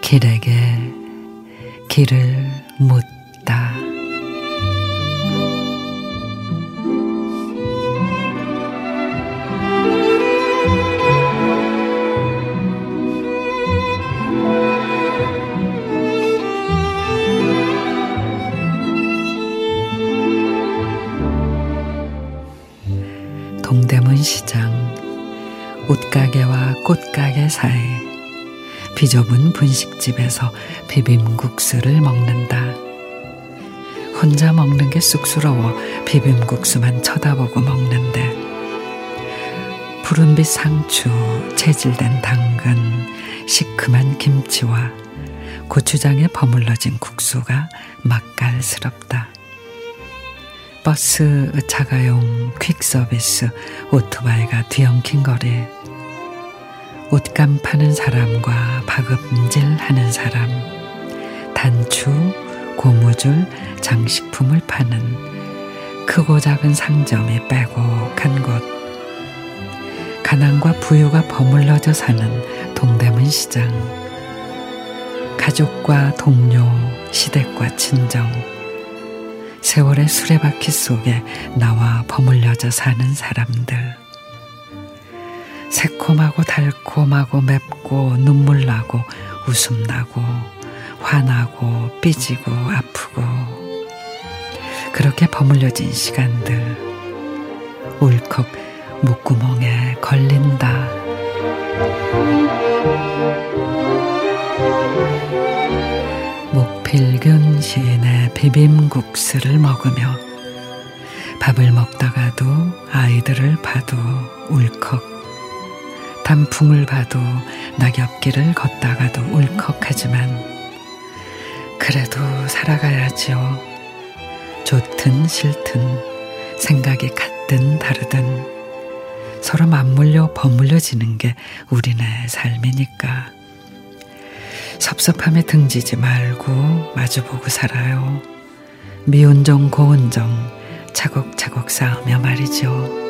길에게 길을 묻다. 동대문 시장, 옷가게와 꽃가게 사이 비좁은 분식집에서 비빔국수를 먹는다. 혼자 먹는 게 쑥스러워 비빔국수만 쳐다보고 먹는데, 푸른빛 상추, 채질된 당근, 시큼한 김치와 고추장에 버물러진 국수가 맛깔스럽다. 버스, 자가용, 퀵서비스, 오토바이가 뒤엉킨 거리, 옷감 파는 사람과 박음질하는 사람, 단추, 고무줄, 장식품을 파는 크고 작은 상점이 빼곡한 곳, 가난과 부유가 버물러져 사는 동대문 시장, 가족과 동료, 시댁과 친정, 세월의 수레바퀴 속에 나와 버물려져 사는 사람들, 새콤하고 달콤하고 맵고 눈물 나고 웃음 나고 화나고 삐지고 아프고, 그렇게 버물려진 시간들 울컥 목구멍에 걸린다. 목필균 시인의 비빔국수를 먹으며, 밥을 먹다가도 아이들을 봐도 울컥, 단풍을 봐도 낙엽길을 걷다가도 울컥하지만 그래도 살아가야지요. 좋든 싫든 생각이 같든 다르든 서로 맞물려 버물려지는 게 우리네 삶이니까 섭섭함에 등지지 말고 마주보고 살아요. 미운정 고운정 차곡차곡 쌓으며 말이죠.